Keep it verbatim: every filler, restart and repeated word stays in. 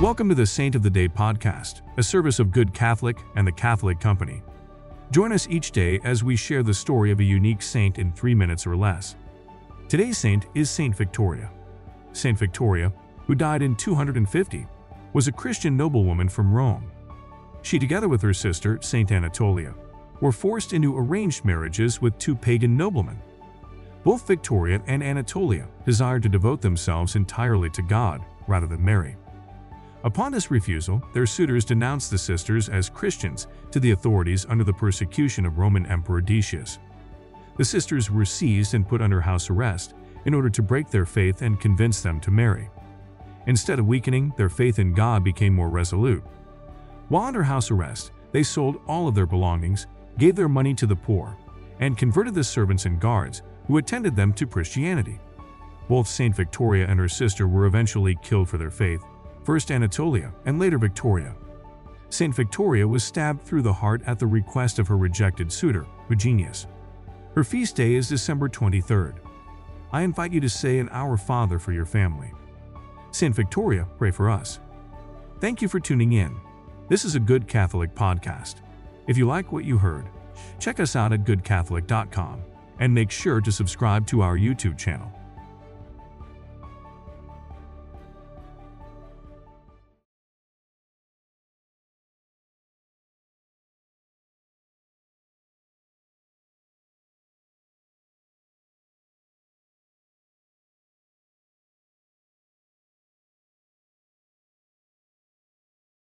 Welcome to the Saint of the Day Podcast, a service of Good Catholic and the Catholic Company. Join us each day as we share the story of a unique saint in three minutes or less. Today's saint is Saint Victoria. Saint Victoria, who died in two hundred fifty, was a Christian noblewoman from Rome. She, together with her sister, Saint Anatolia, were forced into arranged marriages with two pagan noblemen. Both Victoria and Anatolia desired to devote themselves entirely to God rather than marry. Upon this refusal, their suitors denounced the sisters as Christians to the authorities under the persecution of Roman Emperor Decius. The sisters were seized and put under house arrest in order to break their faith and convince them to marry. Instead of weakening, their faith in God became more resolute. While under house arrest, they sold all of their belongings, gave their money to the poor, and converted the servants and guards who attended them to Christianity. Both Saint Victoria and her sister were eventually killed for their faith, first Anatolia and later Victoria. Saint Victoria was stabbed through the heart at the request of her rejected suitor, Eugenius. Her feast day is December twenty-third. I invite you to say an Our Father for your family. Saint Victoria, pray for us. Thank you for tuning in. This is a Good Catholic podcast. If you like what you heard, check us out at good catholic dot com and make sure to subscribe to our YouTube channel.